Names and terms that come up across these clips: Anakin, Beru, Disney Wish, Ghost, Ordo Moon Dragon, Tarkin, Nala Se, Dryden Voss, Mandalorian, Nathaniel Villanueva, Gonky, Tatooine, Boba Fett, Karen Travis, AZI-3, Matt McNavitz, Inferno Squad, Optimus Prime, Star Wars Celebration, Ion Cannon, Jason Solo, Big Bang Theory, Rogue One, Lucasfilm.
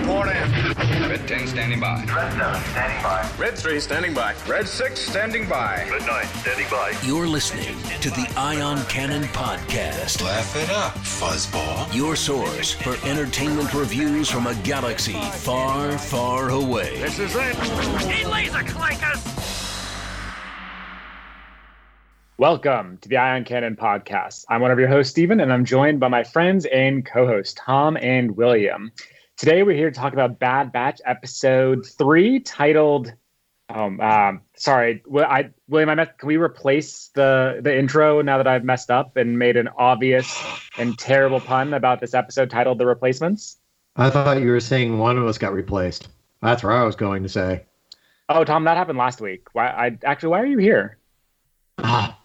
Report in. Red 10 standing by. Red 7 standing by. Red 3 standing by. Red 6 standing by. Red 9 standing by. You're listening to the Ion Cannon Podcast. Laugh it up, fuzzball. Your source for entertainment reviews from a galaxy far, far away. This is it. He laser clankers. Welcome to the Ion Cannon Podcast. I'm one of your hosts, Stephen, and I'm joined by my friends and co-hosts, Tom and William. Today, we're here to talk about Bad Batch Episode 3, titled... William, can we replace the intro now that I've messed up and made an obvious and terrible pun about this episode titled The Replacements? I thought you were saying one of us got replaced. That's what I was going to say. Oh, Tom, that happened last week. Why are you here?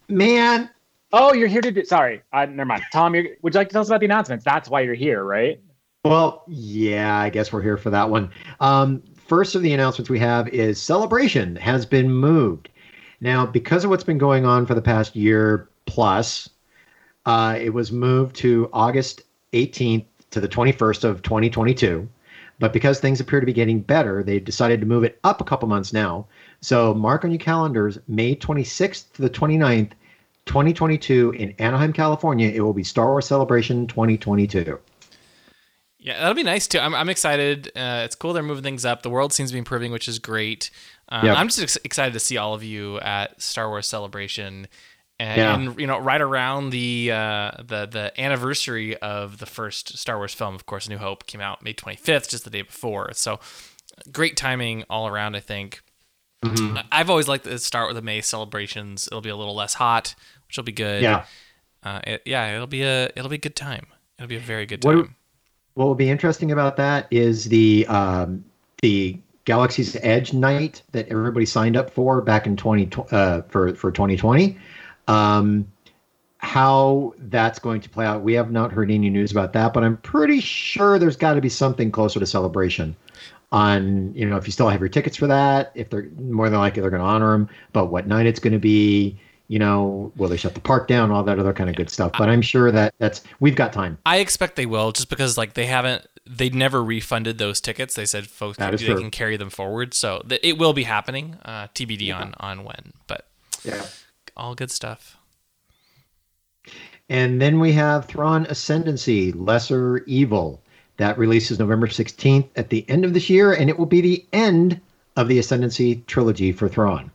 Man. Oh, you're here to do... Sorry. Never mind. Tom, would you like to tell us about the announcements? That's why you're here, right? Well, yeah, I guess we're here for that one. First of the announcements we have is Celebration has been moved. Now, because of what's been going on for the past year plus, it was moved to August 18th to the 21st of 2022. But because things appear to be getting better, they've decided to move it up a couple months now. So mark on your calendars, May 26th to the 29th, 2022 in Anaheim, California. It will be Star Wars Celebration 2022. Yeah, that'll be nice too. I'm excited. It's cool they're moving things up. The world seems to be improving, which is great. Yep. I'm just excited to see all of you at Star Wars Celebration. And you know, right around the anniversary of the first Star Wars film, of course, A New Hope came out May 25th, just the day before. So great timing all around, I think. Mm-hmm. I've always liked to start with the May celebrations. It'll be a little less hot, which will be good. Yeah, it'll be a good time. It'll be a very good time. What will be interesting about that is the Galaxy's Edge night that everybody signed up for back in 2020. How that's going to play out. We have not heard any news about that, but I'm pretty sure there's got to be something closer to Celebration on, you know, if you still have your tickets for that, if they're more than likely they're going to honor them, but what night it's going to be, you know, will they shut the park down, all that other kind of good stuff. But I'm sure that's, we've got time. I expect they will, just because like they never refunded those tickets. They said folks can carry them forward. So it will be happening, TBD on when, but yeah. All good stuff. And then we have Thrawn Ascendancy, Lesser Evil. That releases November 16th at the end of this year, and it will be the end of the Ascendancy trilogy for Thrawn.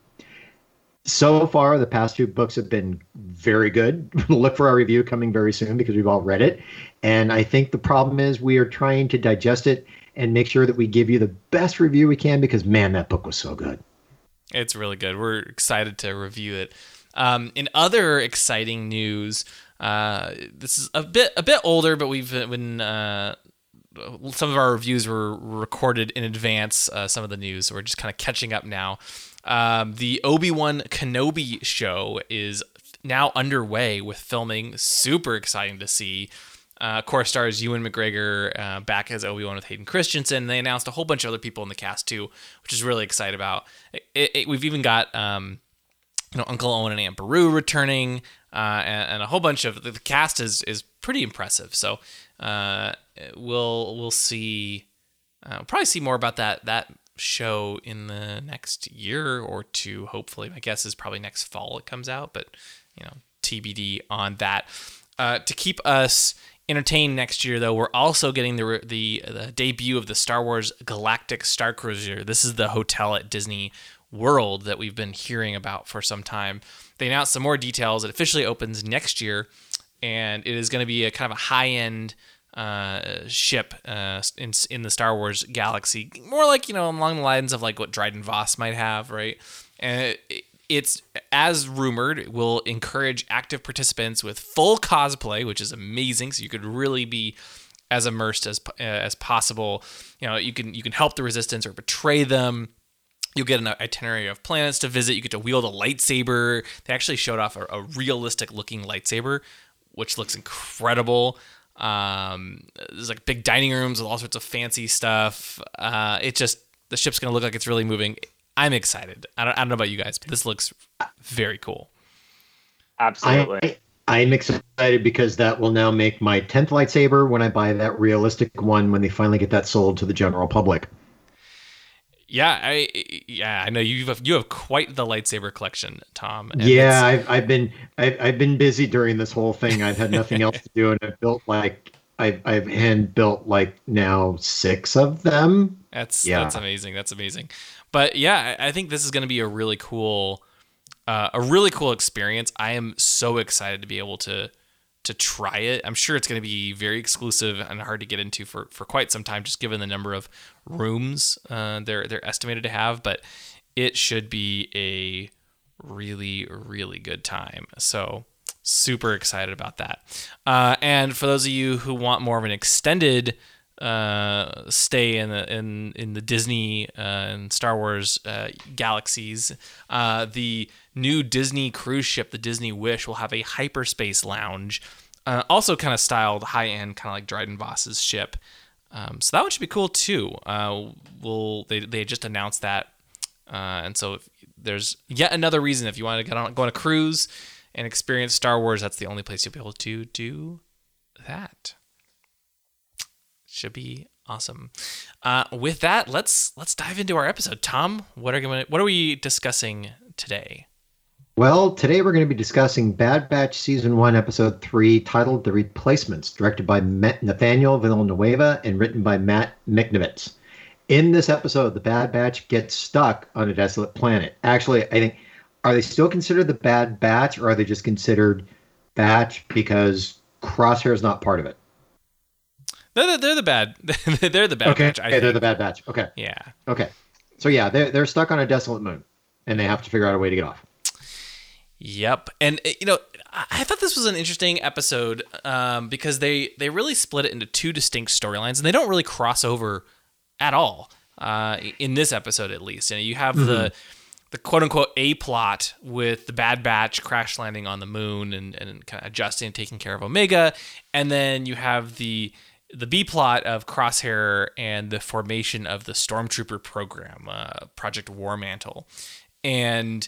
So far, the past two books have been very good. Look for our review coming very soon because we've all read it. And I think the problem is we are trying to digest it and make sure that we give you the best review we can because, man, that book was so good. It's really good. We're excited to review it. In other exciting news, this is a bit older, but when some of our reviews were recorded in advance, some of the news, so we're just kind of catching up now. The Obi-Wan Kenobi show is now underway with filming. Super exciting to see. Of course, stars Ewan McGregor back as Obi-Wan with Hayden Christensen. They announced a whole bunch of other people in the cast too, which is really excited about. We've even got... Uncle Owen and Aunt Beru returning, and a whole bunch of the cast is pretty impressive. So we'll see, we'll probably see more about that show in the next year or two. Hopefully, my guess is probably next fall it comes out, but you know, TBD on that. To keep us entertained next year, though, we're also getting the debut of the Star Wars Galactic Star Cruiser. This is the hotel at Disney World that we've been hearing about for some time. They announced some more details. It officially opens next year, and it is going to be a kind of a high-end ship in the Star Wars galaxy, more like, you know, along the lines of like what Dryden Voss might have, right? And it's, as rumored, it will encourage active participants with full cosplay, which is amazing. So you could really be as immersed as possible. You know, you can help the Resistance or betray them. You'll get an itinerary of planets to visit. You get to wield a lightsaber. They actually showed off a realistic-looking lightsaber, which looks incredible. There's like big dining rooms with all sorts of fancy stuff. The ship's going to look like it's really moving. I'm excited. I don't know about you guys, but this looks very cool. Absolutely. I'm excited because that will now make my 10th lightsaber when I buy that realistic one when they finally get that sold to the general public. Yeah, I know you have quite the lightsaber collection, Tom. Yeah, I've been busy during this whole thing. I've had nothing else to do, and I've hand built now 6 of them. That's amazing. That's amazing. But yeah, I think this is going to be a really cool experience. I am so excited to be able to try it. I'm sure it's going to be very exclusive and hard to get into for quite some time, just given the number of rooms they're estimated to have, but it should be a really, really good time. So super excited about that. And for those of you who want more of an extended stay in the Disney and Star Wars galaxies, the new Disney cruise ship, the Disney Wish, will have a hyperspace lounge, also kind of styled high-end, kind of like Dryden Voss's ship. So that one should be cool too. They just announced that, and so if there's yet another reason if you want to go on a cruise and experience Star Wars, that's the only place you'll be able to do that. Should be awesome. With that, let's dive into our episode. Tom, what are we discussing today? Well, today we're going to be discussing Bad Batch Season 1, Episode 3, titled The Replacements, directed by Nathaniel Villanueva and written by Matt McNavitz. In this episode, the Bad Batch gets stuck on a desolate planet. Actually, I think, are they still considered the Bad Batch, or are they just considered Batch because Crosshair is not part of it? They're the Bad Batch. Okay, they're the Bad Batch. Okay. Yeah. Okay. So yeah, they're stuck on a desolate moon, and they have to figure out a way to get off. Yep. And I thought this was an interesting episode because they really split it into two distinct storylines, and they don't really cross over at all in this episode, at least. You have the quote unquote A plot with the Bad Batch crash landing on the moon and kind of adjusting and taking care of Omega, and then you have the B plot of Crosshair and the formation of the Stormtrooper program, Project War Mantle. And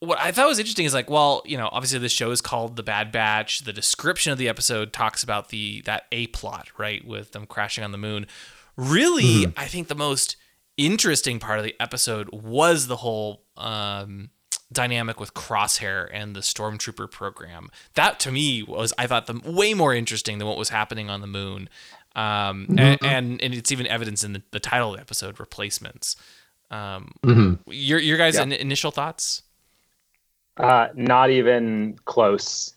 what I thought was interesting is obviously this show is called The Bad Batch. The description of the episode talks about that A plot, right? With them crashing on the moon. Really, I think the most interesting part of the episode was the whole, dynamic with Crosshair and the Stormtrooper program. That to me was, I thought, the way more interesting than what was happening on the moon. And it's even evidenced in the title of the episode, Replacements. Your guys' initial thoughts? Not even close.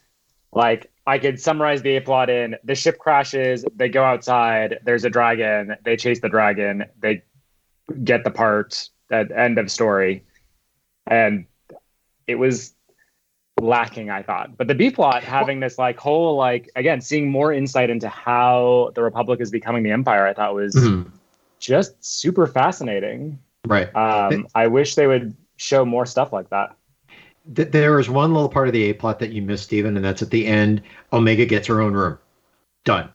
I could summarize the A plot in the ship crashes, they go outside, there's a dragon, they chase the dragon, they get the part at end of story. And it was lacking, I thought. But the B plot having this whole, seeing more insight into how the Republic is becoming the Empire, I thought was just super fascinating. Right. I wish they would show more stuff like that. There is one little part of the A plot that you missed, Stephen, and that's at the end. Omega gets her own room. Done.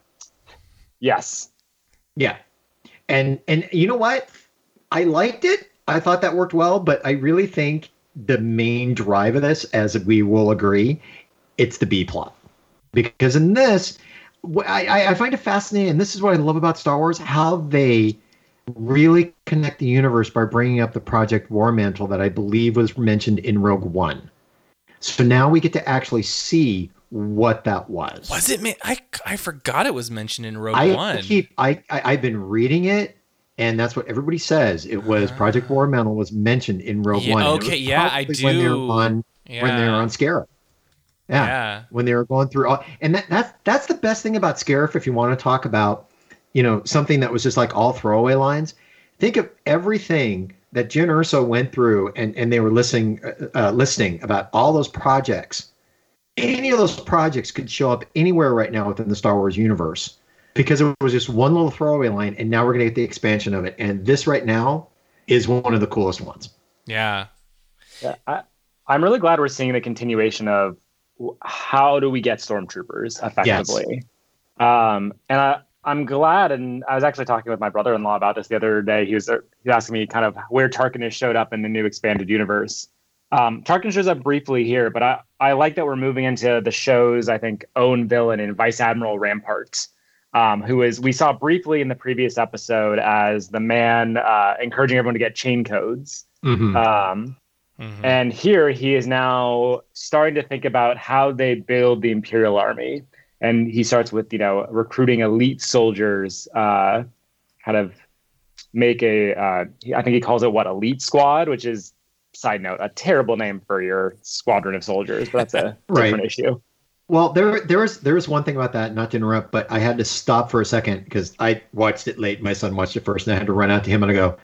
Yes. Yeah. And you know what? I liked it. I thought that worked well, but I really think the main drive of this, as we will agree, it's the B plot. Because in this, I find it fascinating, and this is what I love about Star Wars, how they really connect the universe by bringing up the Project War Mantle that I believe was mentioned in Rogue One. So now we get to actually see what that was. Was it? I forgot it was mentioned in Rogue One. I've been reading it. And that's what everybody says. It was Project War Mantle was mentioned in Rogue One. Okay, yeah, I do. When they were on Scarif. Yeah. When they were going through all, and that's the best thing about Scarif. If you want to talk about, something that was just all throwaway lines, think of everything that Jen Urso went through, and they were listing about all those projects. Any of those projects could show up anywhere right now within the Star Wars universe. Because it was just one little throwaway line, and now we're going to get the expansion of it. And this right now is one of the coolest ones. Yeah. I'm really glad we're seeing the continuation of how do we get Stormtroopers effectively. Yes. And I'm glad, and I was actually talking with my brother-in-law about this the other day. He was asking me kind of where Tarkin has showed up in the new expanded universe. Tarkin shows up briefly here, but I like that we're moving into the show's, I think, own villain in Vice Admiral Rampart, who is, we saw briefly in the previous episode as the man encouraging everyone to get chain codes. Mm-hmm. And here he is now starting to think about how they build the Imperial Army. And he starts with, you know, recruiting elite soldiers, kind of make a, I think he calls it, what, elite squad, which is, side note, a terrible name for your squadron of soldiers, but that's a different issue. Well, there was one thing about that, not to interrupt, but I had to stop for a second because I watched it late. My son watched it first, and I had to run out to him and I go,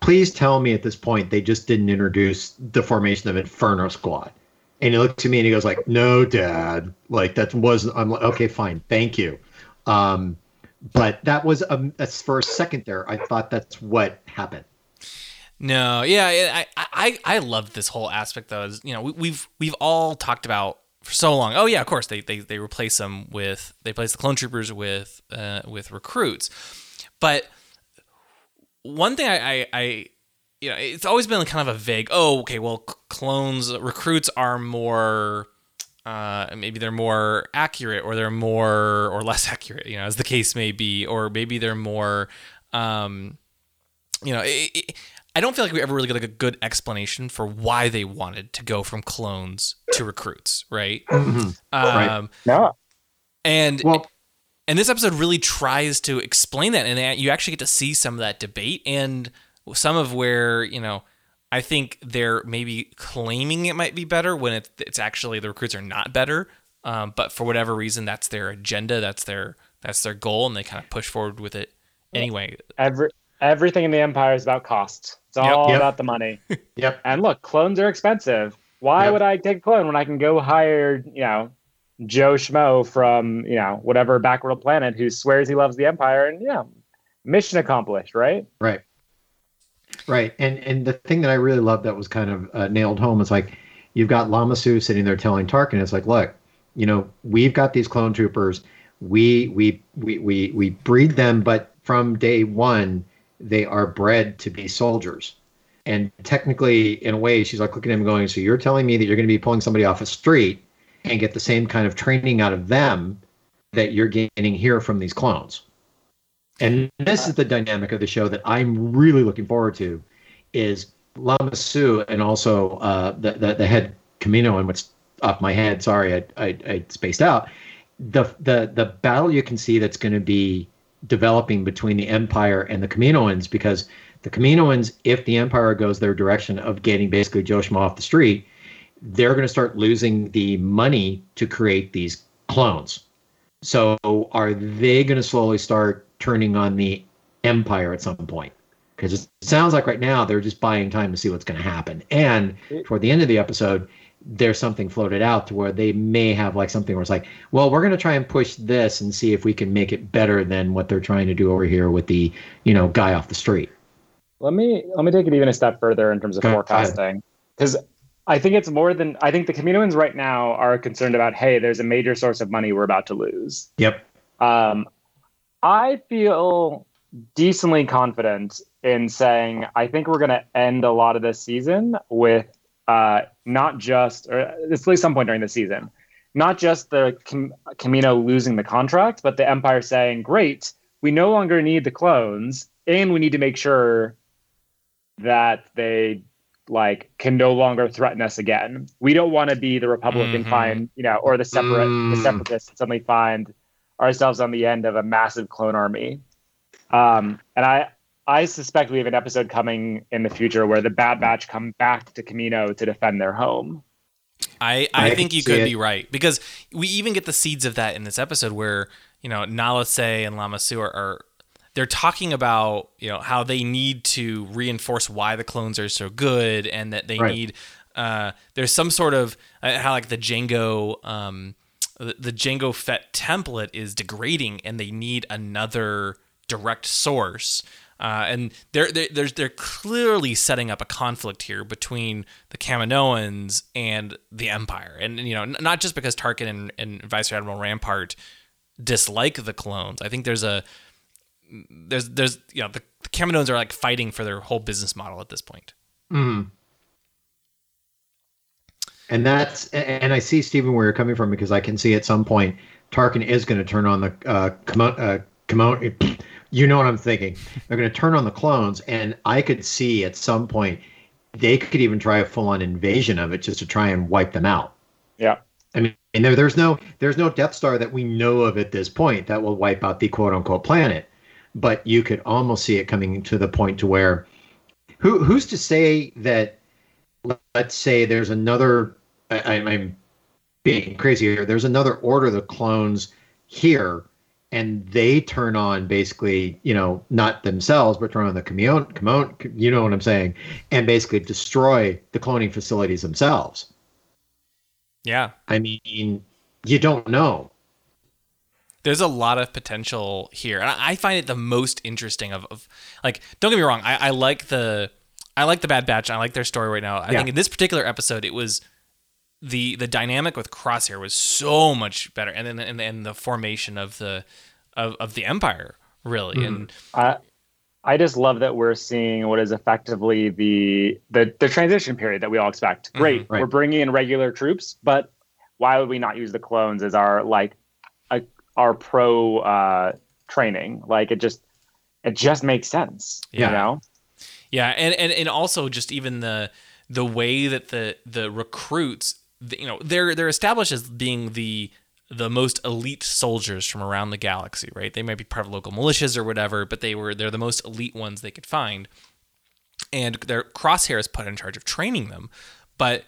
please tell me at this point they just didn't introduce the formation of Inferno Squad. And he looked to me and he goes like, no, Dad, like that wasn't, I'm like, okay, fine. Thank you. But that was, for a second there, I thought that's what happened. No. Yeah. I loved this whole aspect though. Is, you know, we've all talked about for so long. Oh yeah, of course they replace them with, they replace the clone troopers with recruits. But one thing I you know, it's always been kind of a vague, oh, okay, well, clones, recruits are more, maybe they're more accurate or they're more or less accurate, you know, as the case may be, or maybe they're more, you know, I don't feel like we ever really got like a good explanation for why they wanted to go from clones to recruits, right? Mm-hmm. Right. Yeah. And... well, and this episode really tries to explain that, and you actually get to see some of that debate and some of where, you know, I think they're maybe claiming it might be better when it's actually the recruits are not better, but for whatever reason, that's their agenda, that's their goal, and they kind of push forward with it anyway. Everything in the Empire is about costs. It's all about the money. Yep. And look, clones are expensive. Why would I take a clone when I can go hire, you know, Joe Schmo from, you know, whatever backworld planet who swears he loves the Empire, and yeah, mission accomplished, right? Right. Right. And the thing that I really loved that was kind of nailed home is like, you've got Lama Su sitting there telling Tarkin, it's like, look, you know, we've got these clone troopers, we breed them, but from day one, they are bred to be soldiers. And technically, in a way, she's like looking at him going, so you're telling me that you're going to be pulling somebody off a street and get the same kind of training out of them that you're gaining here from these clones. And this is the dynamic of the show that I'm really looking forward to, is Lama Su and also the head Kamino, and what's off my head, sorry, I spaced out, the battle you can see that's going to be developing between the Empire and the Kaminoans, because the Kaminoans, if the Empire goes their direction of getting basically Joe Schmo off the street, they're going to start losing the money to create these clones. So are they going to slowly start turning on the Empire at some point? Because it sounds like right now they're just buying time to see what's going to happen. And toward the end of the episode, there's something floated out to where they may have like something where it's like, well, we're going to try and push this and see if we can make it better than what they're trying to do over here with the, you know, guy off the street. Let me take it even a step further in terms of forecasting, because I think it's more than, I think the Kaminoans right now are concerned about, hey, there's a major source of money we're about to lose. Yep. I feel decently confident in saying, I think we're going to end a lot of this season with not just, or at least some point during the season, not just the Kamino losing the contract, but the Empire saying, great, we no longer need the clones, and we need to make sure that they like can no longer threaten us again. We don't want to be the Republic and find, you know, or the separatists and suddenly find ourselves on the end of a massive clone army. And I suspect we have an episode coming in the future where the Bad Batch come back to Kamino to defend their home. I think you could be right, because we even get the seeds of that in this episode where, you know, Nala Se and Lama Su are they're talking about, you know, how they need to reinforce why the clones are so good, and that they need there's some sort of how like the Jango Fett template is degrading, and they need another direct source. And they're clearly setting up a conflict here between the Kaminoans and the Empire, and you know, not just because Tarkin and Vice Admiral Rampart dislike the clones. I think there's you know, the Kaminoans are like fighting for their whole business model at this point. Mm. And that's, and I see, Stephen, where you're coming from, because I can see at some point Tarkin is going to turn on the you know what I'm thinking. They're going to turn on the clones, and I could see at some point they could even try a full-on invasion of it just to try and wipe them out. Yeah. I mean, and there's no Death Star that we know of at this point that will wipe out the quote-unquote planet, but you could almost see it coming to the point to where who's to say that, let's say there's another, I'm being crazy here, there's another order of the clones here, and they turn on basically, you know, not themselves, but turn on the Kamino, you know what I'm saying, and basically destroy the cloning facilities themselves. Yeah. I mean, you don't know. There's a lot of potential here. And I find it the most interesting of like, don't get me wrong, I like the Bad Batch, and I like their story right now. I think in this particular episode, it was the dynamic with Crosshair was so much better, and then and the formation of the Empire, really. Mm-hmm. And I just love that we're seeing what is effectively the transition period that we all expect. Mm-hmm. Great, right. We're bringing in regular troops, but why would we not use the clones as our pro training? Like it just makes sense, you know. Yeah, and also just even the way that the recruits, you know, they're established as being the most elite soldiers from around the galaxy, right? They might be part of local militias or whatever, but they're the most elite ones they could find, and their Crosshair is put in charge of training them. But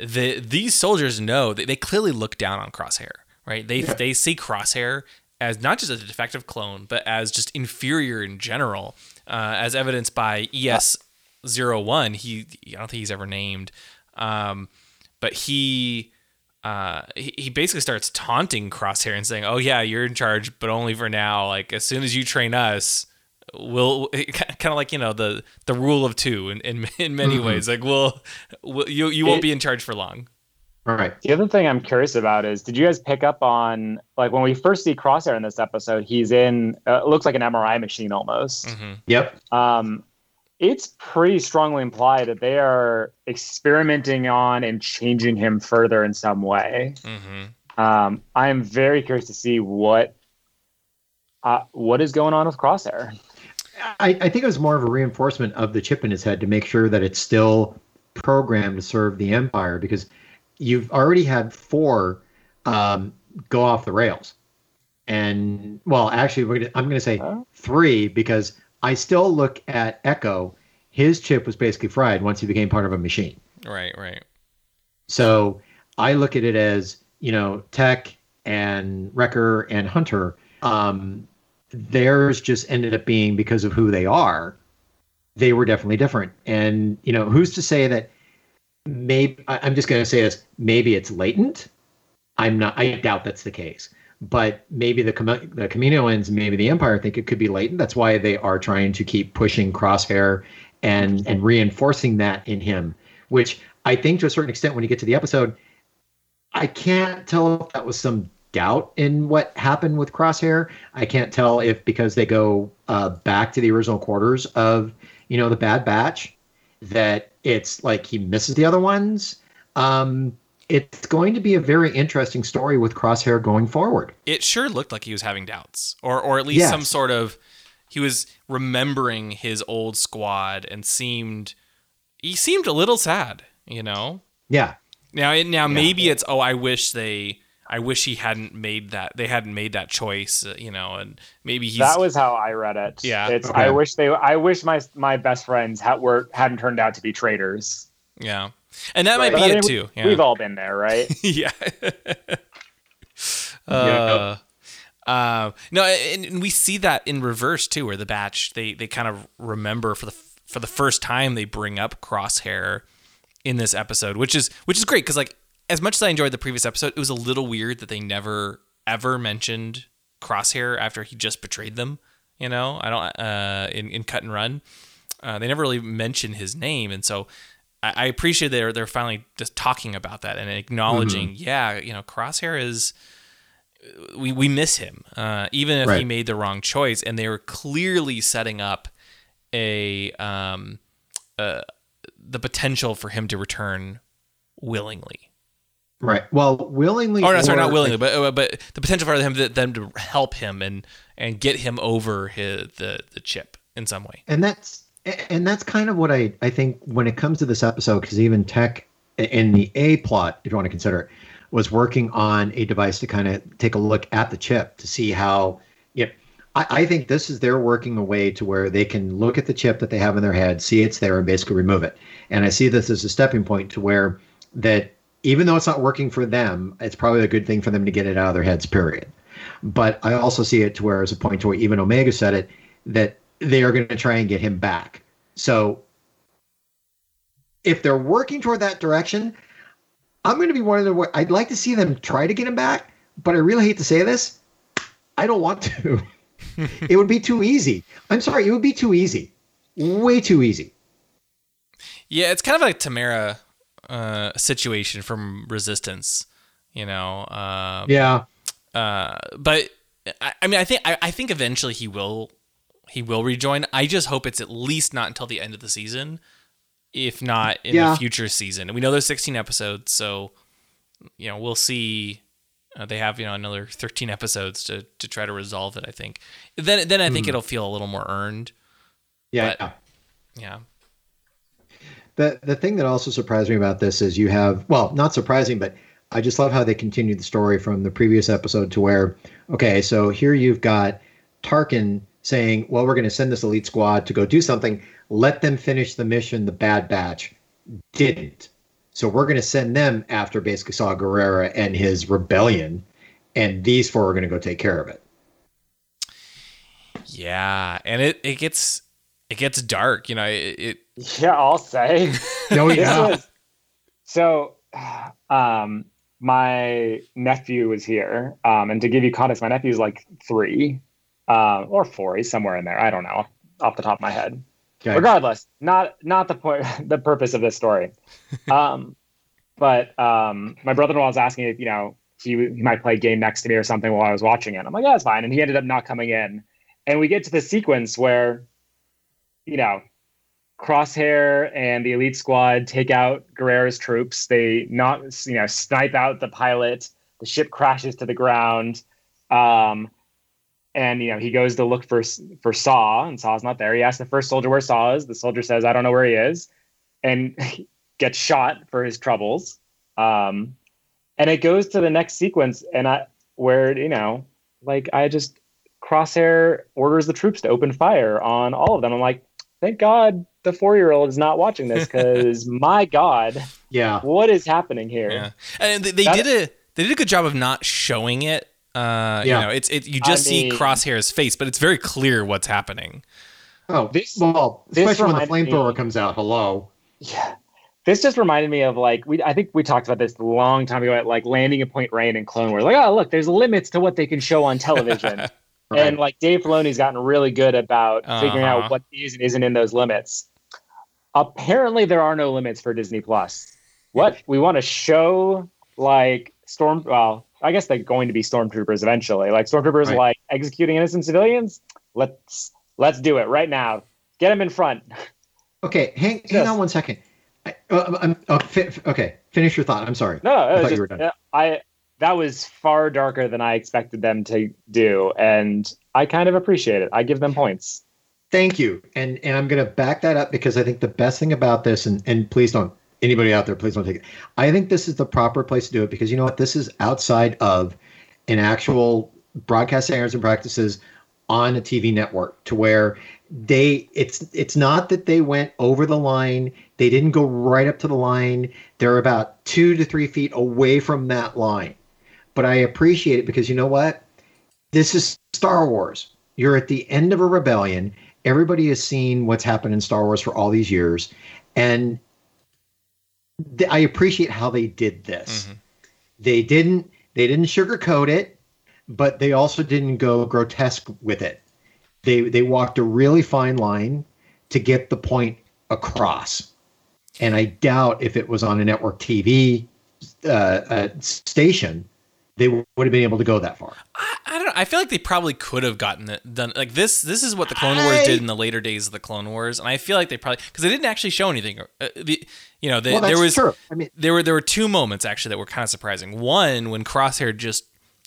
these soldiers know that they clearly look down on Crosshair, right? They see Crosshair as not just a defective clone, but as just inferior in general. As evidenced by ES-01, I don't think he's ever named, but he basically starts taunting Crosshair and saying, "Oh yeah, you're in charge, but only for now. Like as soon as you train us, we'll kind of like, you know, the rule of two in many mm-hmm. ways. Like you won't be in charge for long." All right. The other thing I'm curious about is, did you guys pick up on, like, when we first see Crosshair in this episode, he's in, it looks like an MRI machine almost. Mm-hmm. Yep. It's pretty strongly implied that they are experimenting on and changing him further in some way. Mm-hmm. I am very curious to see what is going on with Crosshair. I think it was more of a reinforcement of the chip in his head to make sure that it's still programmed to serve the Empire, because you've already had four go off the rails. And, well, actually, I'm going to say three, because I still look at Echo. His chip was basically fried once he became part of a machine. Right. So I look at it as, you know, Tech and Wrecker and Hunter. Theirs just ended up being, because of who they are, they were definitely different. And, you know, who's to say that, maybe I'm just going to say this, maybe it's latent. I doubt that's the case, but maybe the Kaminoans, maybe the Empire think it could be latent. That's why they are trying to keep pushing Crosshair and reinforcing that in him, which I think to a certain extent, when you get to the episode, I can't tell if that was some doubt in what happened with Crosshair. I can't tell if, because they go back to the original quarters of, you know, the Bad Batch, that it's like he misses the other ones. It's going to be a very interesting story with Crosshair going forward. It sure looked like he was having doubts, or at least some sort of, he was remembering his old squad and he seemed a little sad, you know? Yeah. Now maybe it's, I wish he hadn't made that. They hadn't made that choice, you know, and maybe that was how I read it. Yeah. Okay. I wish my best friends hadn't turned out to be traitors. Yeah. And that might be it too. Yeah. We've all been there, right? Yeah. No, and we see that in reverse too, where the Batch, they kind of remember for the first time, they bring up Crosshair in this episode, which is great. 'Cause like, as much as I enjoyed the previous episode, it was a little weird that they never ever mentioned Crosshair after he just betrayed them. You know, I don't in Cut and Run, they never really mention his name, and so I appreciate they're finally just talking about that and acknowledging, mm-hmm. yeah, you know, Crosshair is we miss him, even if he made the wrong choice, and they were clearly setting up the potential for him to return willingly. Right. Well, willingly. Or no, sorry, not willingly, but the potential for them to help him and get him over the chip in some way. And that's kind of what I think when it comes to this episode, because even Tech in the A plot, if you want to consider it, was working on a device to kind of take a look at the chip to see how. Yeah, I think this is they're working a way to where they can look at the chip that they have in their head, see it's there, and basically remove it. And I see this as a stepping point to where that. Even though it's not working for them, it's probably a good thing for them to get it out of their heads, period. But I also see it to where it's a point to where even Omega said it, that they are going to try and get him back. So if they're working toward that direction, I'm going to be one of the... I'd like to see them try to get him back, but I really hate to say this. I don't want to. It would be too easy. I'm sorry, it would be too easy. Way too easy. Yeah, it's kind of like Tamara... situation from Resistance, you know. But I mean, I think eventually he will rejoin. I just hope it's at least not until the end of the season, if not in the future season. And we know there's 16 episodes, so you know we'll see. They have another 13 episodes to try to resolve it. I think then I think it'll feel a little more earned. Yeah, but, yeah. The thing that also surprised me about this is you have, well, not surprising, but I just love how they continued the story from the previous episode to where, okay, so here you've got Tarkin saying, well, we're going to send this elite squad to go do something. Let them finish the mission the Bad Batch didn't. So we're going to send them after basically Saw Guerrera and his rebellion, and these four are going to go take care of it. Yeah, and it gets dark, it. Yeah, I'll say. Oh, yeah. So my nephew was here. And to give you context, my nephew's like 3 or 4. He's somewhere in there. I don't know off the top of my head. Okay. Regardless, not the point, the purpose of this story. But my brother-in-law was asking if, he might play a game next to me or something while I was watching it. I'm like, yeah, it's fine. And he ended up not coming in. And we get to the sequence where, Crosshair and the elite squad take out Guerrera's troops. They snipe out the pilot. The ship crashes to the ground, and he goes to look for Saw, and Saw's not there. He asks the first soldier where Saw is. The soldier says, "I don't know where he is," and he gets shot for his troubles. And it goes to the next sequence, and Crosshair orders the troops to open fire on all of them. I'm like, thank God the 4-year-old is not watching this, because my God, what is happening here? Yeah. And they did a good job of not showing it. You just see Crosshair's face, but it's very clear what's happening. Oh, especially when the flamethrower comes out. Hello. Yeah. This just reminded me of I think we talked about this a long time ago at Landing at Point Rain and Clone Wars. Like, oh look, there's limits to what they can show on television. Right. And Dave Filoni's gotten really good about figuring out what is and isn't in those limits. Apparently, there are no limits for Disney Plus. What we want to show, well, I guess they're going to be stormtroopers eventually. Stormtroopers, right. Executing innocent civilians. Let's do it right now. Get them in front. Okay, hang on one second. Okay, finish your thought. I'm sorry. No, I thought you were done. That was far darker than I expected them to do, and I kind of appreciate it. I give them points. Thank you. And I'm going to back that up, because I think the best thing about this, and please don't, anybody out there, please don't take it. I think this is the proper place to do it, because you know what? This is outside of an actual broadcast standards and practices on a TV network, to where it's not that they went over the line. They didn't go right up to the line. They're about 2 to 3 feet away from that line. But I appreciate it, because you know what? This is Star Wars. You're at the end of a rebellion. Everybody has seen what's happened in Star Wars for all these years. And I appreciate how they did this. Mm-hmm. They didn't sugarcoat it, but they also didn't go grotesque with it. They walked a really fine line to get the point across. And I doubt if it was on a network TV station they would have been able to go that far. I don't know. I feel like they probably could have gotten it done. Like this is what the Clone Wars did in the later days of the Clone Wars, and I feel like they probably, because they didn't actually show anything. There was I mean, there were two moments actually that were kind of surprising. One, when Crosshair just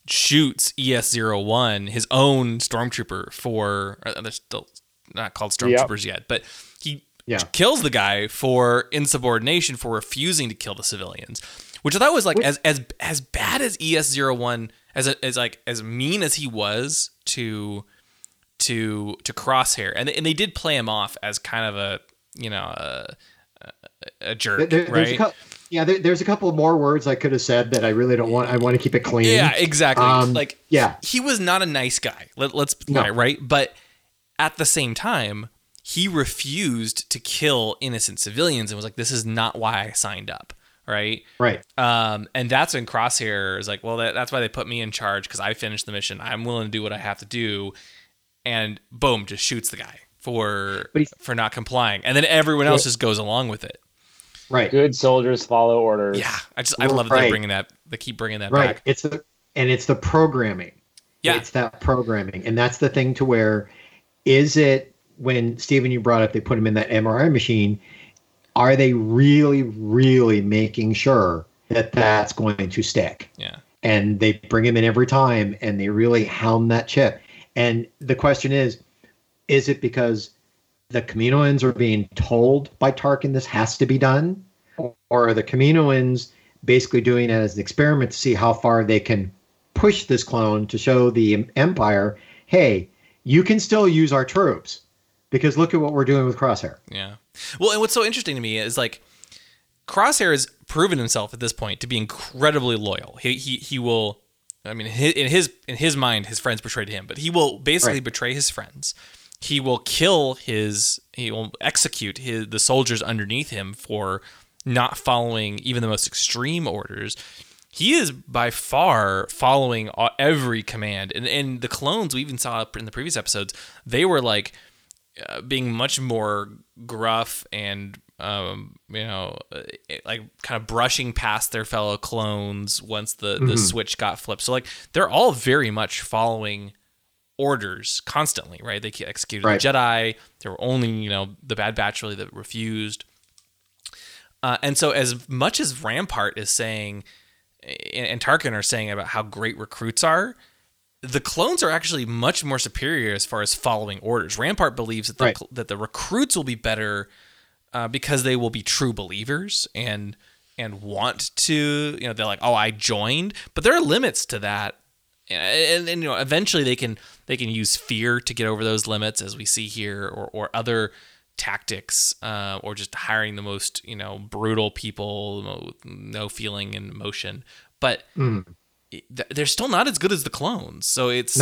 shoots ES-01, his own stormtrooper, they're still not called stormtroopers yet, but he kills the guy for insubordination, for refusing to kill the civilians, which I thought was like, as bad as ES-01, as mean as he was to Crosshair, and they did play him off as kind of a jerk, right? There's a couple more words I could have said that I really don't want. I want to keep it clean. Yeah, exactly. He was not a nice guy. Right? But at the same time, he refused to kill innocent civilians and was like, "This is not why I signed up." Right? Right. And that's when Crosshair is like, "Well, that's why they put me in charge, because I finished the mission. I'm willing to do what I have to do," and boom, just shoots the guy for not complying, and then everyone else just goes along with it. Right. Good soldiers follow orders. Yeah. I love that they keep bringing that back. It's the programming. Yeah. It's that programming. And that's the thing to where, is it, when Stephen, you brought up, they put him in that MRI machine, are they really, really making sure that that's going to stick? Yeah. And they bring him in every time and they really hound that chip. And the question is it because the Kaminoans are being told by Tarkin this has to be done, or are the Kaminoans basically doing it as an experiment to see how far they can push this clone to show the Empire, hey, you can still use our troops, because look at what we're doing with Crosshair. Yeah. Well, and what's so interesting to me is, like, Crosshair has proven himself at this point to be incredibly loyal. He will, I mean, in his mind, his friends betrayed him, but he will basically betray his friends. He will execute the soldiers underneath him for not following even the most extreme orders. He is by far following every command. And the clones, we even saw in the previous episodes, they were like being much more gruff and, like kind of brushing past their fellow clones once the switch got flipped. So like they're all very much following orders constantly, right? They executed the Jedi. There were only, the Bad Batch really that refused. And so as much as Rampart is saying, and Tarkin are saying about how great recruits are, the clones are actually much more superior as far as following orders. Rampart believes that the recruits will be better because they will be true believers and want to, they're like, oh, I joined. But there are limits to that. And eventually they can use fear to get over those limits, as we see here, or other tactics, or just hiring the most brutal people, no feeling and emotion. But they're still not as good as the clones. So it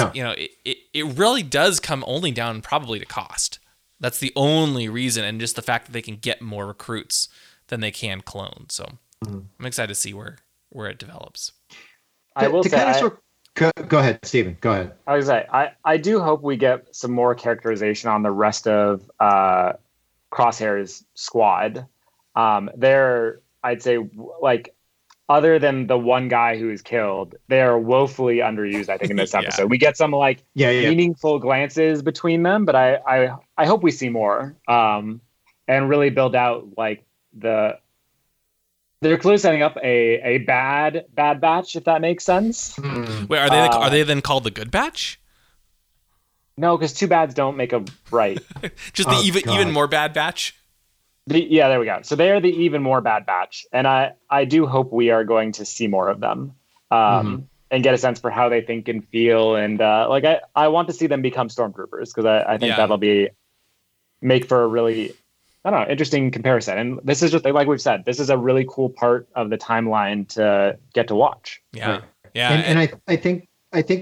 really does come only down probably to cost. That's the only reason, and just the fact that they can get more recruits than they can clones. So I'm excited to see where it develops. Go ahead, Stephen. Go ahead. I was like, I do hope we get some more characterization on the rest of Crosshair's squad. They're, I'd say, like, other than the one guy who is killed, they are woefully underused, I think, in this episode. We get some meaningful glances between them, but I hope we see more and really build out They're clearly setting up a bad batch, if that makes sense. Wait, are they then called the good batch? No, because two bads don't make a right. Just the even more bad batch. There we go. So they are the even more bad batch, and I do hope we are going to see more of them and get a sense for how they think and feel, and I want to see them become stormtroopers, because I think that'll make for a really, I don't know, interesting comparison. And this is just, like we've said, this is a really cool part of the timeline to get to watch. Yeah. Yeah. And I think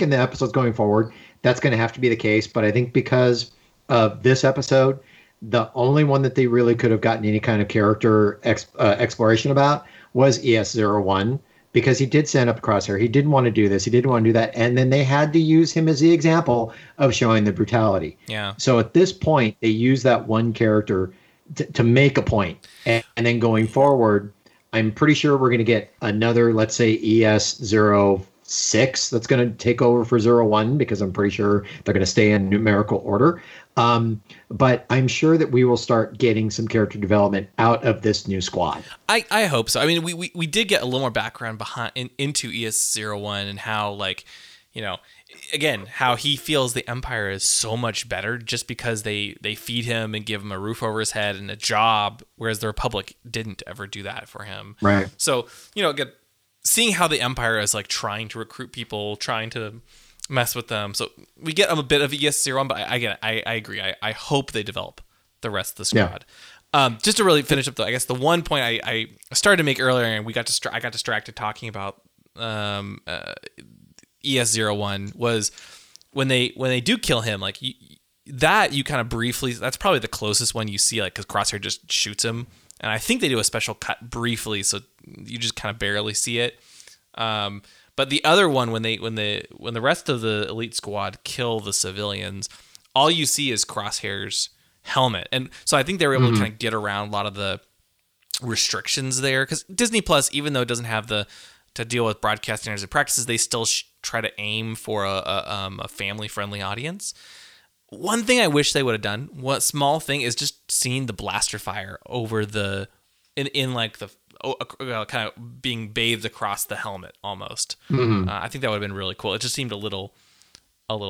in the episodes going forward, that's going to have to be the case. But I think because of this episode, the only one that they really could have gotten any kind of character exploration about was ES-01, because he did stand up to Crosshair. He didn't want to do this. He didn't want to do that. And then they had to use him as the example of showing the brutality. Yeah. So at this point, they use that one character to make a point. And then going forward, I'm pretty sure we're going to get another, let's say, ES-06 6 that's going to take over for 01, because I'm pretty sure they're going to stay in numerical order. But I'm sure that we will start getting some character development out of this new squad. I hope so. I mean, we did get a little more background behind into ES-01 and how, like, you know, again, how he feels the Empire is so much better just because they feed him and give him a roof over his head and a job, whereas the Republic didn't ever do that for him. Right. So, you know, seeing how the Empire is, like, trying to recruit people, trying to mess with them. So we get a bit of ES-01, but I agree. I hope they develop the rest of the squad. Yeah. Just to really finish up, though, I guess the one point I started to make earlier, and I got distracted talking about ES-01, was when they do kill him, like, you kind of briefly, that's probably the closest one you see, like, because Crosshair just shoots him, and I think they do a special cut briefly, so you just kind of barely see it. But the other one, when the rest of the elite squad kill the civilians, all you see is Crosshair's helmet, and so I think they were able to kind of get around a lot of the restrictions there, because Disney Plus, even though it doesn't have to deal with broadcasting standards and practices, they still try to aim for a family-friendly audience. One thing I wish they would have done, what small thing, is just seeing the blaster fire over the in like the kind of being bathed across the helmet almost. Mm-hmm. I think that would have been really cool. It just seemed a little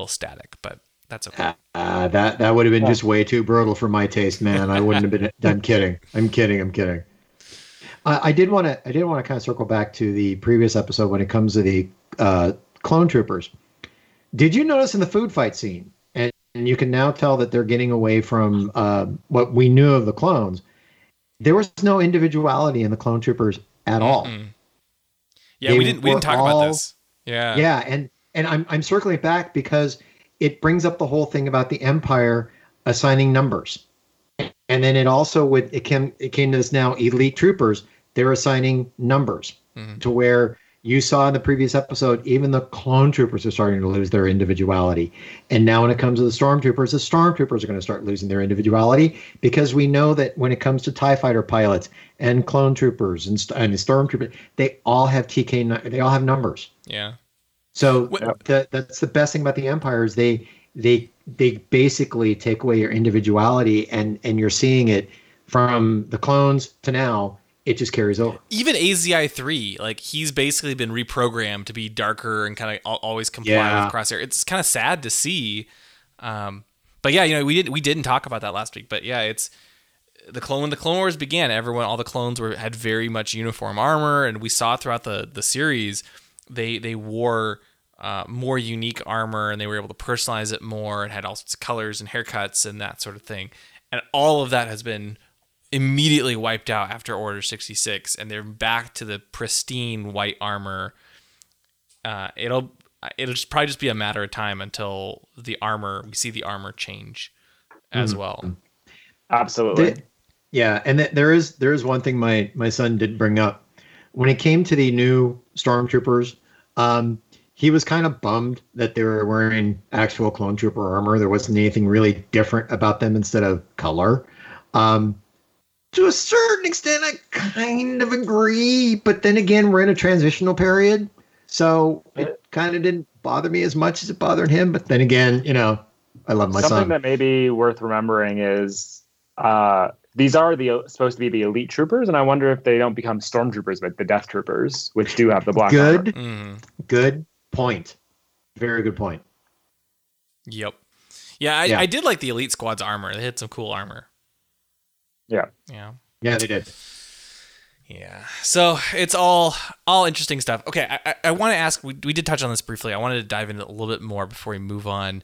static, but that's okay. That would have been just way too brutal for my taste, man. I wouldn't have been. I'm kidding. I'm kidding. I did want to kind of circle back to the previous episode when it comes to the clone troopers. Did you notice in the food fight scene, and you can now tell that they're getting away from what we knew of the clones, there was no individuality in the clone troopers at all. Mm-hmm. Yeah, we didn't talk about this. Yeah. Yeah, and I'm circling it back because it brings up the whole thing about the Empire assigning numbers. And then it also came to this now elite troopers, they're assigning numbers to where you saw in the previous episode, even the clone troopers are starting to lose their individuality. And now when it comes to the stormtroopers are going to start losing their individuality, because we know that when it comes to TIE fighter pilots and clone troopers and the stormtroopers, they all have they all have numbers. Yeah. So that's the best thing about the Empire is they basically take away your individuality, and you're seeing it from the clones to now. It just carries over. Even AZI-3, like, he's basically been reprogrammed to be darker and kind of always comply with Crosshair. It's kind of sad to see. But yeah, you know, we didn't talk about that last week, but yeah, it's when the Clone Wars began, all the clones had very much uniform armor, and we saw throughout the series, they wore more unique armor, and they were able to personalize it more, and had all sorts of colors and haircuts and that sort of thing. And all of that has been immediately wiped out after Order 66, and they're back to the pristine white armor. It'll just probably be a matter of time until we see the armor change as well. Absolutely. There is one thing my son did bring up when it came to the new stormtroopers. He was kind of bummed that they were wearing actual clone trooper armor. There wasn't anything really different about them instead of color. To a certain extent, I kind of agree. But then again, we're in a transitional period. So it kind of didn't bother me as much as it bothered him. But then again, you know, I love my son. Something that may be worth remembering is these are supposed to be the elite troopers, and I wonder if they don't become stormtroopers, but the death troopers, which do have the black armor. Good point. Very good point. Yep. Yeah, I did like the elite squad's armor. They had some cool armor. Yeah. Yeah. Yeah, they did. Yeah. So it's all interesting stuff. Okay, I want to ask, we did touch on this briefly. I wanted to dive into it a little bit more before we move on.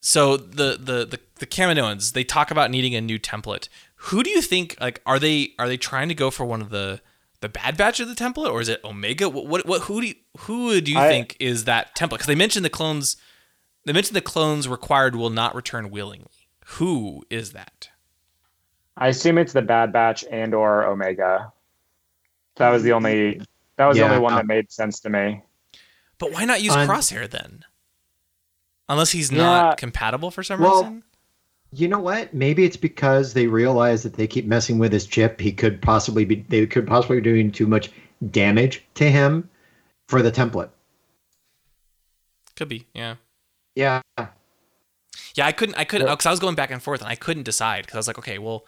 So the Kaminoans, they talk about needing a new template. Who do you think, like, are they trying to go for one of the Bad Batch of the template, or is it Omega? What who do you think is that template? Because they mentioned the clones required will not return willingly. Who is that? I assume it's the Bad Batch and or Omega. That was the only one that made sense to me. But why not use Crosshair then? Unless he's not compatible for some reason. You know what? Maybe it's because they realize that they keep messing with his chip. They could possibly be doing too much damage to him for the template. Could be, yeah. Yeah. Yeah, I couldn't, because I was going back and forth, and I couldn't decide, because I was like, okay, well,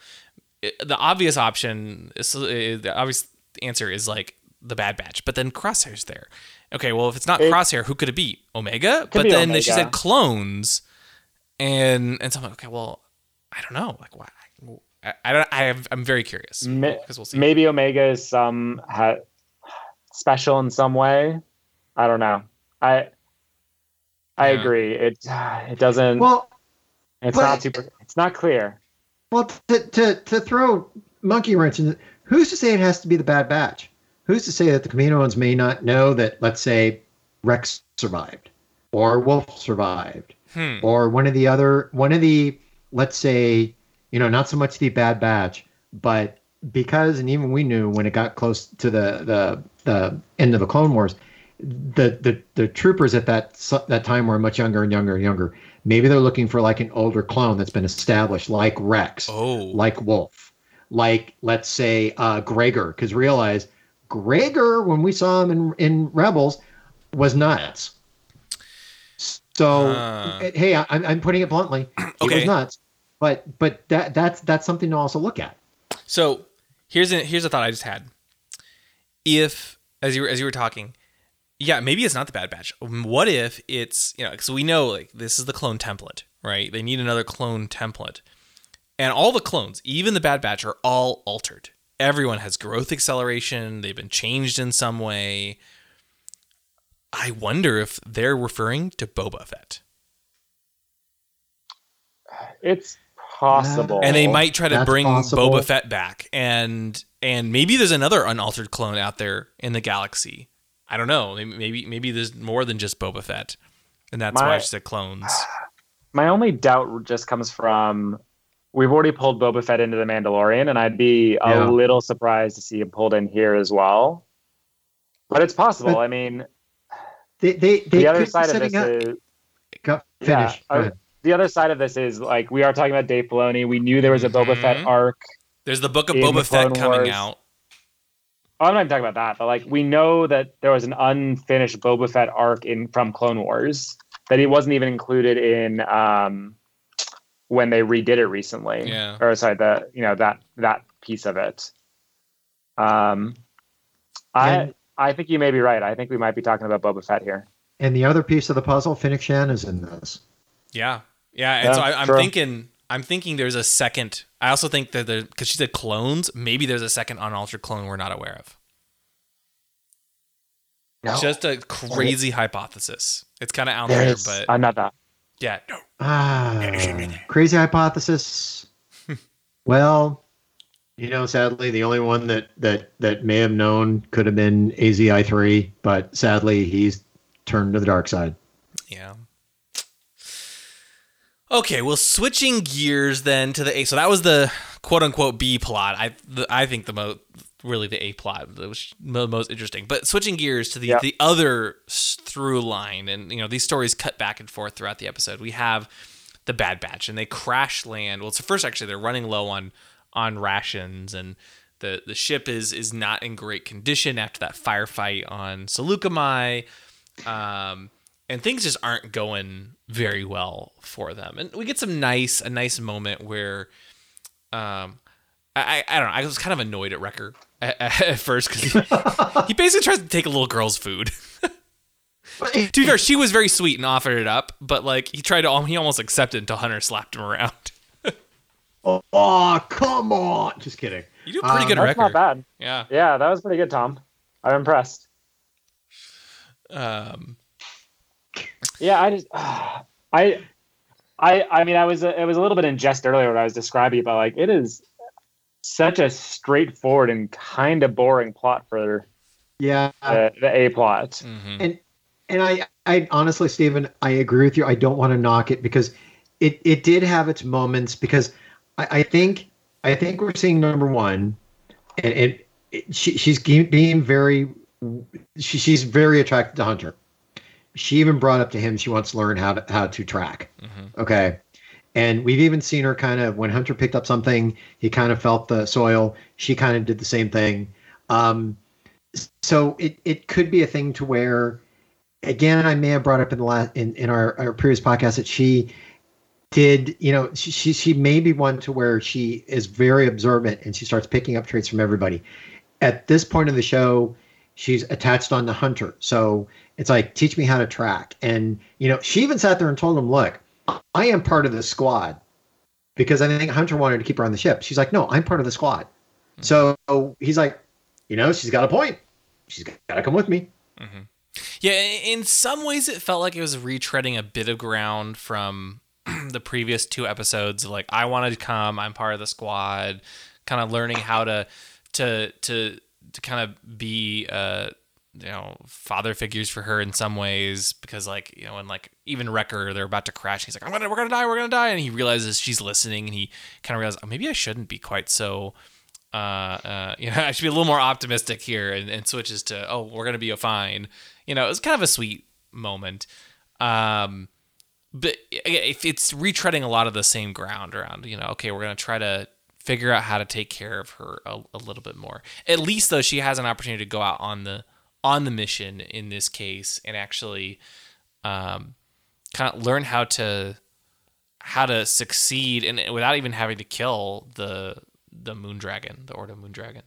the obvious option, the obvious answer is, like, the Bad Batch, but then Crosshair's there. Okay, well, if it's not Crosshair, who could it be? Omega? But then Omega. She said clones, and so I'm like, okay, well, I don't know, like, why? I'm very curious. We'll see. Maybe Omega is special in some way. I don't know. I agree. It doesn't. Well, it's not super. It's not clear. Well, to throw monkey wrench in, who's to say it has to be the Bad Batch? Who's to say that the Kaminoans may not know that, let's say, Rex survived, or Wolf survived, or one of the let's say. You know, not so much the Bad Batch, but because, and even we knew when it got close to the end of the Clone Wars, the troopers at that time were much younger and younger and younger. Maybe they're looking for like an older clone that's been established, like Rex, like Wolf, like, let's say, Gregor, because realize Gregor, when we saw him in Rebels, was nuts. So, hey, I'm putting it bluntly. He was nuts. But that's something to also look at. So here's a thought I just had. If as you were talking, yeah, maybe it's not the Bad Batch. What if it's, you know, because we know, like, this is the clone template, right? They need another clone template, and all the clones, even the Bad Batch, are all altered. Everyone has growth acceleration. They've been changed in some way. I wonder if they're referring to Boba Fett. It's possible, and they might try to bring Boba Fett back, and maybe there's another unaltered clone out there in the galaxy. I don't know. Maybe there's more than just Boba Fett, and that's why I said clones. My only doubt just comes from we've already pulled Boba Fett into the Mandalorian, and I'd be a little surprised to see him pulled in here as well. But it's possible. But I mean, the other side of this is finish. Yeah, the other side of this is, like, we are talking about Dave Filoni. We knew there was a Boba Fett arc. There's the book of Boba Fett coming out. I'm not even talking about that, but, like, we know that there was an unfinished Boba Fett arc from Clone Wars that he wasn't even included in when they redid it recently. Yeah. Or sorry, that piece of it. I think you may be right. I think we might be talking about Boba Fett here. And the other piece of the puzzle, Fennec Shan, is in this. Yeah. Yeah, and so I'm thinking there's a second. I also think that because she said clones, maybe there's a second unaltered clone we're not aware of. No. Just a crazy hypothesis. It's kind of out there, but I'm not that. Yeah. No. Crazy hypothesis. Well, you know, sadly, the only one that may have known could have been AZI-3, but sadly, he's turned to the dark side. Yeah. Okay, well, switching gears then to the A. So that was the quote-unquote B plot. I think the A plot was the most interesting. But switching gears to the other through line, and, you know, these stories cut back and forth throughout the episode. We have the Bad Batch, and they crash land. Well, so first, actually, they're running low on rations, and the ship is not in great condition after that firefight on Saleucami. And things just aren't going very well for them. And we get a nice moment where I don't know. I was kind of annoyed at Wrecker at first because he basically tries to take a little girl's food. To be fair, she was very sweet and offered it up, but, like, he almost accepted until Hunter slapped him around. Oh, come on. Just kidding. You do pretty good, Wrecker. That's not bad. Yeah. Yeah, that was pretty good, Tom. I'm impressed. Yeah, I just, I mean, it was a little bit in jest earlier when I was describing it, but, like, it is such a straightforward and kind of boring plot for the A plot. Mm-hmm. And I honestly, Stephen, I agree with you. I don't want to knock it because it did have its moments because I think we're seeing, number one, and she's very attracted to Hunter. She even brought up to him she wants to learn how to track. Mm-hmm. Okay. And we've even seen her kind of, when Hunter picked up something, he kind of felt the soil. She kind of did the same thing. So it could be a thing to where again, I may have brought up in the last, in our previous podcast, that she did, you know, she may be one to where she is very observant and she starts picking up traits from everybody. At this point of the show, she's attached on the hunter. So it's like, teach me how to track. And, you know, she even sat there and told him, look, I am part of the squad, because I think Hunter wanted to keep her on the ship. She's like, no, I'm part of the squad. Mm-hmm. So he's like, you know, she's got a point. She's got to come with me. Mm-hmm. Yeah, in some ways it felt like it was retreading a bit of ground from the previous two episodes. Like, I wanted to come, I'm part of the squad, kind of learning how to kind of be, you know, father figures for her in some ways, because, like, you know, and like even Wrecker, they're about to crash. He's like, we're gonna die, and he realizes she's listening, and he kind of realizes, oh, maybe I shouldn't be quite so. You know, I should be a little more optimistic here, and switches to, oh, we're gonna be fine. You know, it was kind of a sweet moment. But it's retreading a lot of the same ground around, you know, okay, we're gonna try to figure out how to take care of her a little bit more. At least, though, she has an opportunity to go out on the mission in this case and actually kind of learn how to succeed, and without even having to kill the Moon Dragon, the Ordo Moon Dragon.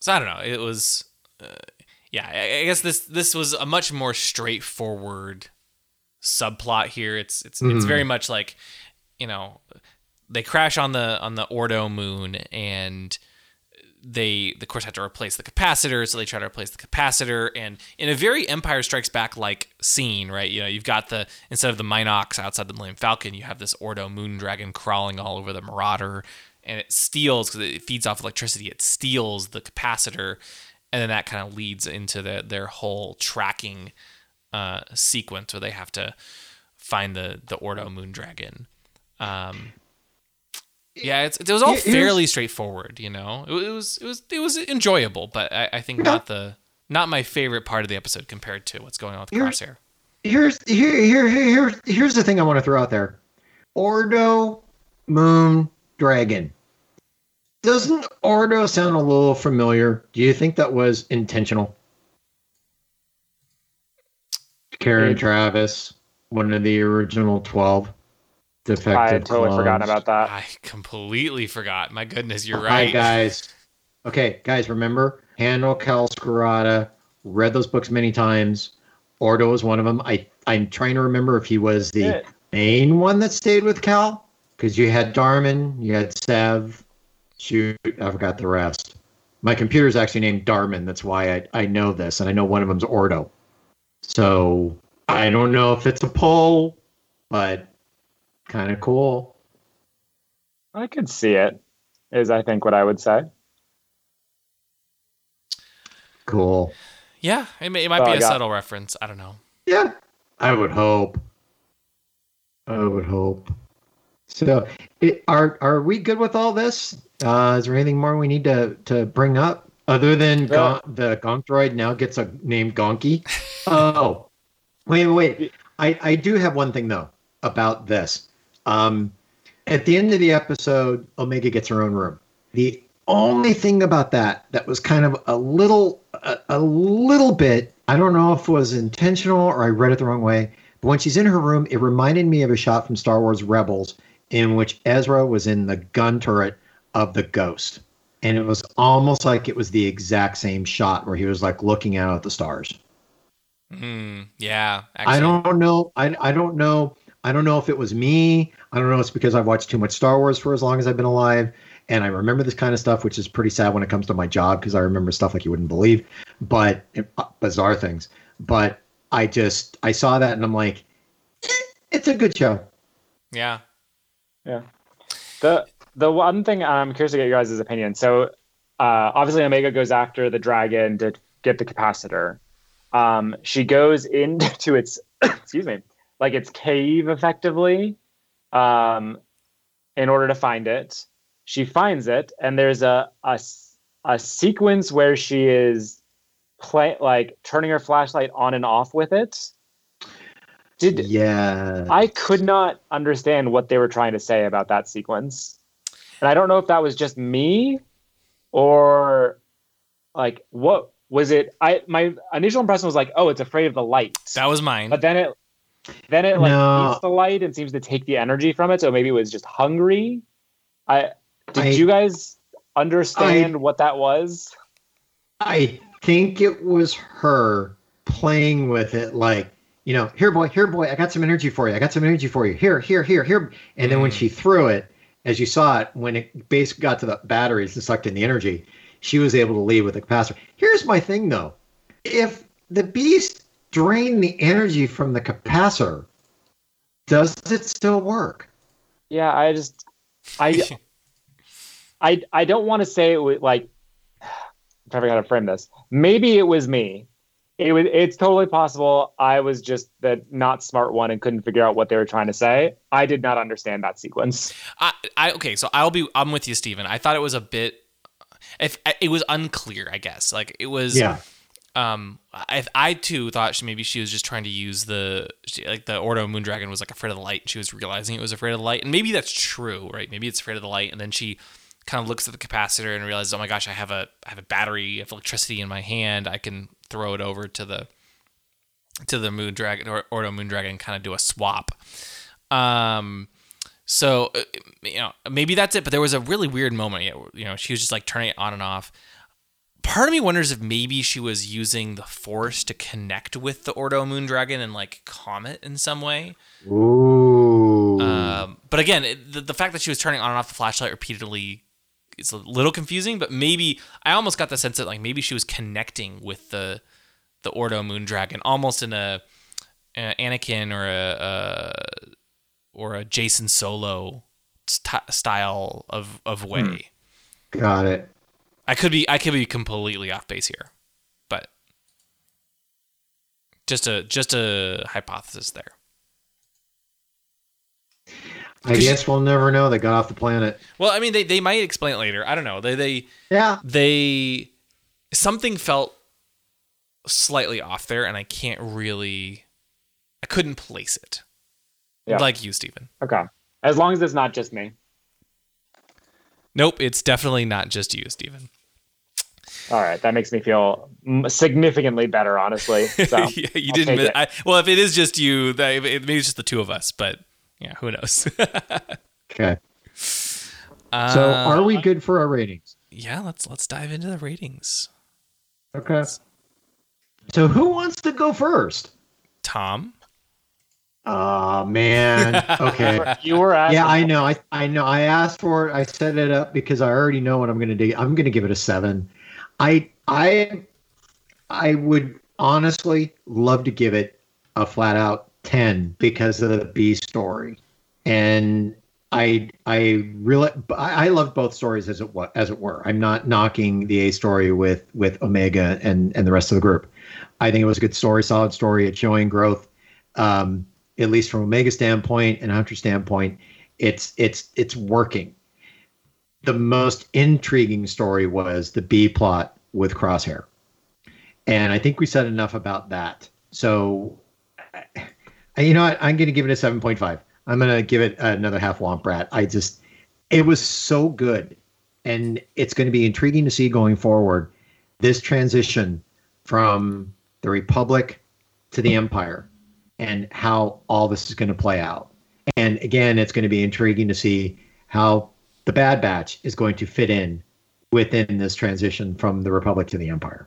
So I don't know. It was, yeah. I guess this was a much more straightforward subplot here. It's very much like, you know, they crash on the Ordo Moon, and they of course had to replace the capacitor, so they try to replace the capacitor, and in a very Empire Strikes Back like scene, right? You know, you've got the, instead of the Minox outside the Millennium Falcon, you have this Ordo Moon Dragon crawling all over the Marauder, and it steals, because it feeds off electricity, it steals the capacitor, and then that kind of leads into their whole tracking sequence where they have to find the Ordo Moon Dragon. Yeah, it was all fairly straightforward, you know. It was enjoyable, but I think not my favorite part of the episode compared to what's going on with Crosshair. Here's the thing I want to throw out there: Ordo Moon Dragon. Doesn't Ordo sound a little familiar? Do you think that was intentional? Karen Travis, one of the original 12. I totally forgot about that. I completely forgot. My goodness, you're right. Hi, guys. Okay, guys, remember, Handel, Cal, Scarrata, read those books many times. Ordo was one of them. I'm trying to remember if he was the main one that stayed with Cal, because you had Darman, you had Sev. Shoot, I forgot the rest. My computer's actually named Darman. That's why I know this, and I know one of them's Ordo. So I don't know if it's a poll, but... kind of cool. I could see it, is I think what I would say. Cool. Yeah, it might be a subtle reference. I don't know. Yeah, I would hope. So, are we good with all this? Is there anything more we need to bring up? Other than the Gonk droid now gets a name, Gonky. Oh, wait. I do have one thing, though, about this. At the end of the episode, Omega gets her own room. The only thing about that was kind of a little bit, I don't know if it was intentional or I read it the wrong way, but when she's in her room, it reminded me of a shot from Star Wars Rebels in which Ezra was in the gun turret of the Ghost. And it was almost like it was the exact same shot where he was like looking out at the stars. Yeah. Actually. I don't know. I don't know if it was me. I don't know if it's because I've watched too much Star Wars for as long as I've been alive, and I remember this kind of stuff, which is pretty sad when it comes to my job, because I remember stuff like you wouldn't believe, but bizarre things. But I saw that and I'm like, it's a good show. Yeah. The one thing I'm curious to get your guys' opinion. So obviously Omega goes after the dragon to get the capacitor. She goes into its excuse me, like its cave, effectively, in order to find it. She finds it, and there's a sequence where she is turning her flashlight on and off with it. I could not understand what they were trying to say about that sequence, and I don't know if that was just me, or like, what was it? My initial impression was like, oh, it's afraid of the light. That was mine. But then it like eats the light and seems to take the energy from it. So maybe it was just hungry. Did you guys understand what that was? I think it was her playing with it, like, you know, here boy, I got some energy for you. Here. And then when she threw it, as you saw it, when it basically got to the batteries and sucked in the energy, she was able to leave with the capacitor. Here's my thing, though. If the beast drained the energy from the capacitor, does it still work? Yeah, I don't want to say it was like, I'm trying to frame this. Maybe it was me. It's totally possible. I was just the not smart one and couldn't figure out what they were trying to say. I did not understand that sequence. I'm with you, Steven. I thought it was a bit. If it was unclear, I guess. Like it was. Yeah. I too thought maybe she was just trying to use the Ordo Moon Dragon was like afraid of the light. And she was realizing it was afraid of the light, and maybe that's true, right? Maybe it's afraid of the light, and then she kind of looks at the capacitor and realizes, oh my gosh, I have a battery of electricity in my hand. I can throw it over to the Moon Dragon or Ordo Moon Dragon, kind of do a swap. So you know, maybe that's it. But there was a really weird moment. You know, she was just like turning it on and off. Part of me wonders if maybe she was using the Force to connect with the Ordo Moon Dragon and like calm it in some way. Ooh. But again, the fact that she was turning on and off the flashlight repeatedly is a little confusing. But maybe I almost got the sense that like maybe she was connecting with the Ordo Moon Dragon, almost in a Anakin or a Jason Solo style of way. Got it. I could be completely off base here, but just a hypothesis there. I guess we'll never know. They got off the planet. Well, I mean, they might explain it later. I don't know. They something felt slightly off there, and I couldn't place it. Yeah. Like you, Stephen. Okay, as long as it's not just me. Nope, it's definitely not just you, Stephen. All right, that makes me feel significantly better, honestly. So yeah, you didn't. Well, if it is just you, maybe it's just the two of us. But yeah, who knows? Okay. So, are we good for our ratings? Yeah, let's dive into the ratings. Okay. So, who wants to go first? Tom. Oh, man. Okay. You were asking. Yeah, I know. I know. I asked for it. I set it up because I already know what I'm going to do. I'm going to give it a 7. I would honestly love to give it a flat out 10 because of the B story. And I love both stories as it were. I'm not knocking the A story with Omega and the rest of the group. I think it was a good story, solid story. It's showing growth. At least from Omega standpoint and Hunter standpoint, it's working. The most intriguing story was the B plot with Crosshair. And I think we said enough about that. So, you know what? I'm going to give it a 7.5. I'm going to give it another half womp rat. It was so good. And it's going to be intriguing to see going forward, this transition from the Republic to the Empire. And how all this is going to play out. And again, it's going to be intriguing to see how the Bad Batch is going to fit in within this transition from the Republic to the Empire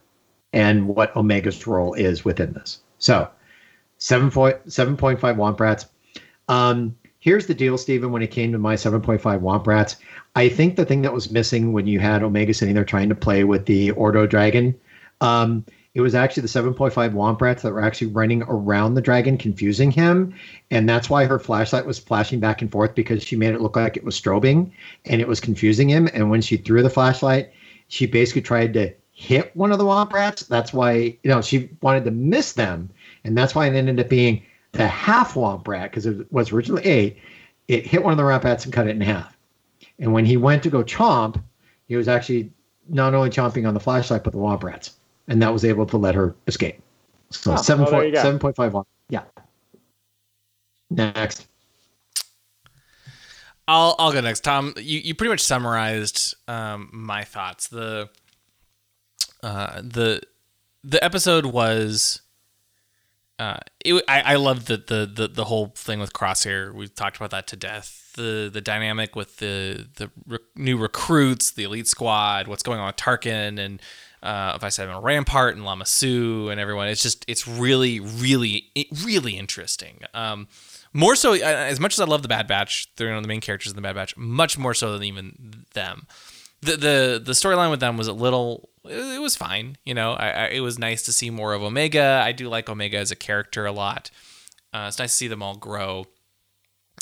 and what Omega's role is within this. So 7.5 Womp Rats. Here's the deal, Stephen, when it came to my 7.5 Womp Rats, I think the thing that was missing when you had Omega sitting there trying to play with the Ordo Dragon, it was actually the 7.5 Womp Rats that were actually running around the dragon, confusing him. And that's why her flashlight was flashing back and forth, because she made it look like it was strobing and it was confusing him. And when she threw the flashlight, she basically tried to hit one of the Womp Rats. That's why, you know, she wanted to miss them. And that's why it ended up being the half Womp Rat, because it was originally 8. It hit one of the Womp Rats and cut it in half. And when he went to go chomp, he was actually not only chomping on the flashlight, but the Womp Rats. And that was able to let her escape. So 7.51. Yeah. Next. I'll go next. Tom, you pretty much summarized my thoughts. The The episode was. I loved the whole thing with Crosshair. We've talked about that to death. The dynamic with the new recruits, the elite squad, what's going on with Tarkin and Vice Admiral Rampart and Lama Su and everyone. It's just it's really interesting. More so, as much as I love the Bad Batch, they're the main characters in the Bad Batch. Much more so than even them. The storyline with them was a little. It was fine, you know. It was nice to see more of Omega. I do like Omega as a character a lot. It's nice to see them all grow.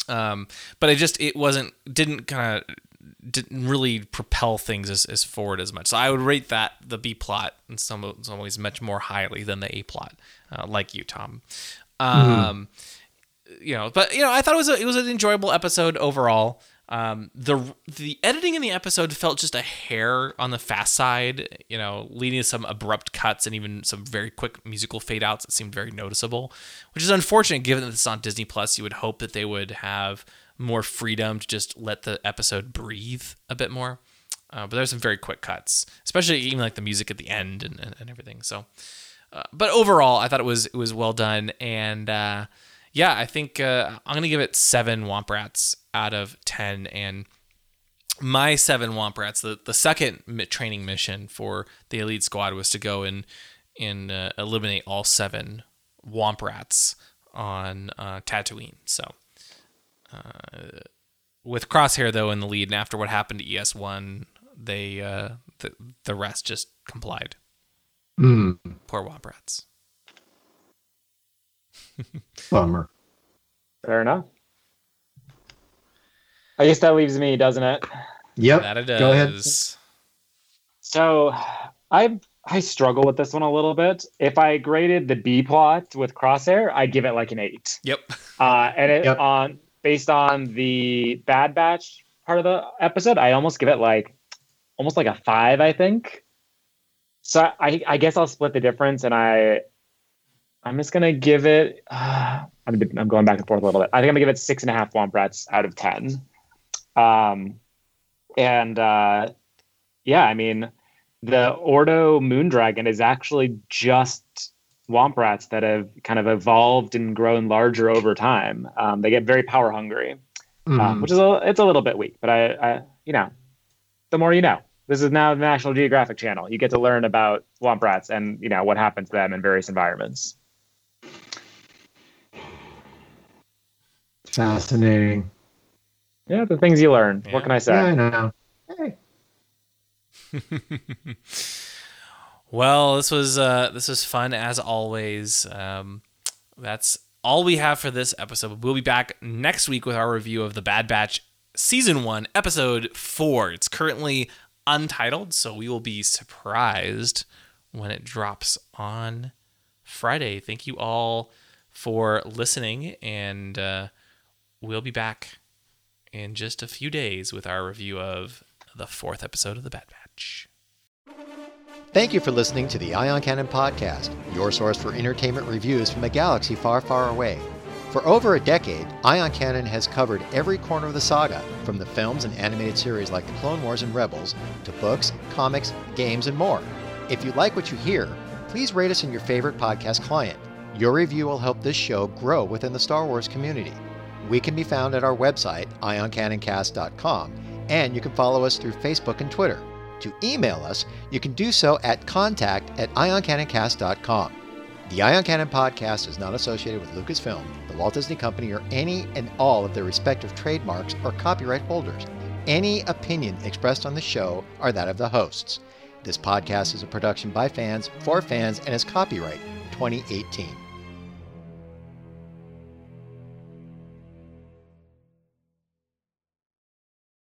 But it didn't really propel things as forward as much. So I would rate that the B plot in some ways much more highly than the A plot, like you, Tom. You know, but you know, I thought it was an enjoyable episode overall. The editing in the episode felt just a hair on the fast side, you know, leading to some abrupt cuts and even some very quick musical fade outs that seemed very noticeable, which is unfortunate given that it's on Disney Plus. You would hope that they would have more freedom to just let the episode breathe a bit more. But there's some very quick cuts, especially even like the music at the end and everything. So, but overall I thought it was well done. And, yeah, I think I'm going to give it 7 Womp Rats out of 10. And my 7 Womp Rats, the second training mission for the Elite Squad was to go and eliminate all 7 Womp Rats on Tatooine. So with Crosshair, though, in the lead, and after what happened to ES-01, they the rest just complied. Poor Womp Rats. Bummer. Fair enough. I guess that leaves me, doesn't it? Yep. That it does. Go ahead. So I struggle with this one a little bit. If I graded the B plot with Crosshair, I'd give it like an 8. Yep. Based on the Bad Batch part of the episode, I almost give it almost like a 5, I think. So I guess I'll split the difference, and I'm just going to give it... I'm going back and forth a little bit. I think I'm going to give it 6.5 Womp Rats out of 10. The Ordo Moon Dragon is actually just Womp Rats that have kind of evolved and grown larger over time. They get very power hungry, which is it's a little bit weak. But I the more you know. This is now the National Geographic Channel. You get to learn about Womp Rats and, you know, what happens to them in various environments. Fascinating. Yeah, the things you learn. Yeah. What can I say? Yeah, I know. Hey. Well, this was fun as always. That's all we have for this episode. We'll be back next week with our review of The Bad Batch Season 1, Episode 4. It's currently untitled, so we will be surprised when it drops on Friday. Thank you all for listening, and we'll be back in just a few days with our review of the 4th episode of The Bad Batch. Thank you for listening to the Ion Cannon Podcast, your source for entertainment reviews from a galaxy far, far away. For over a decade, Ion Cannon has covered every corner of the saga, from the films and animated series like The Clone Wars and Rebels, to books, comics, games, and more. If you like what you hear, please rate us in your favorite podcast client. Your review will help this show grow within the Star Wars community. We can be found at our website, ioncannoncast.com, and you can follow us through Facebook and Twitter. To email us, you can do so at contact@ioncannoncast.com. The Ion Cannon Podcast is not associated with Lucasfilm, the Walt Disney Company, or any and all of their respective trademarks or copyright holders. Any opinion expressed on the show are that of the hosts. This podcast is a production by fans, for fans, and is copyright 2018.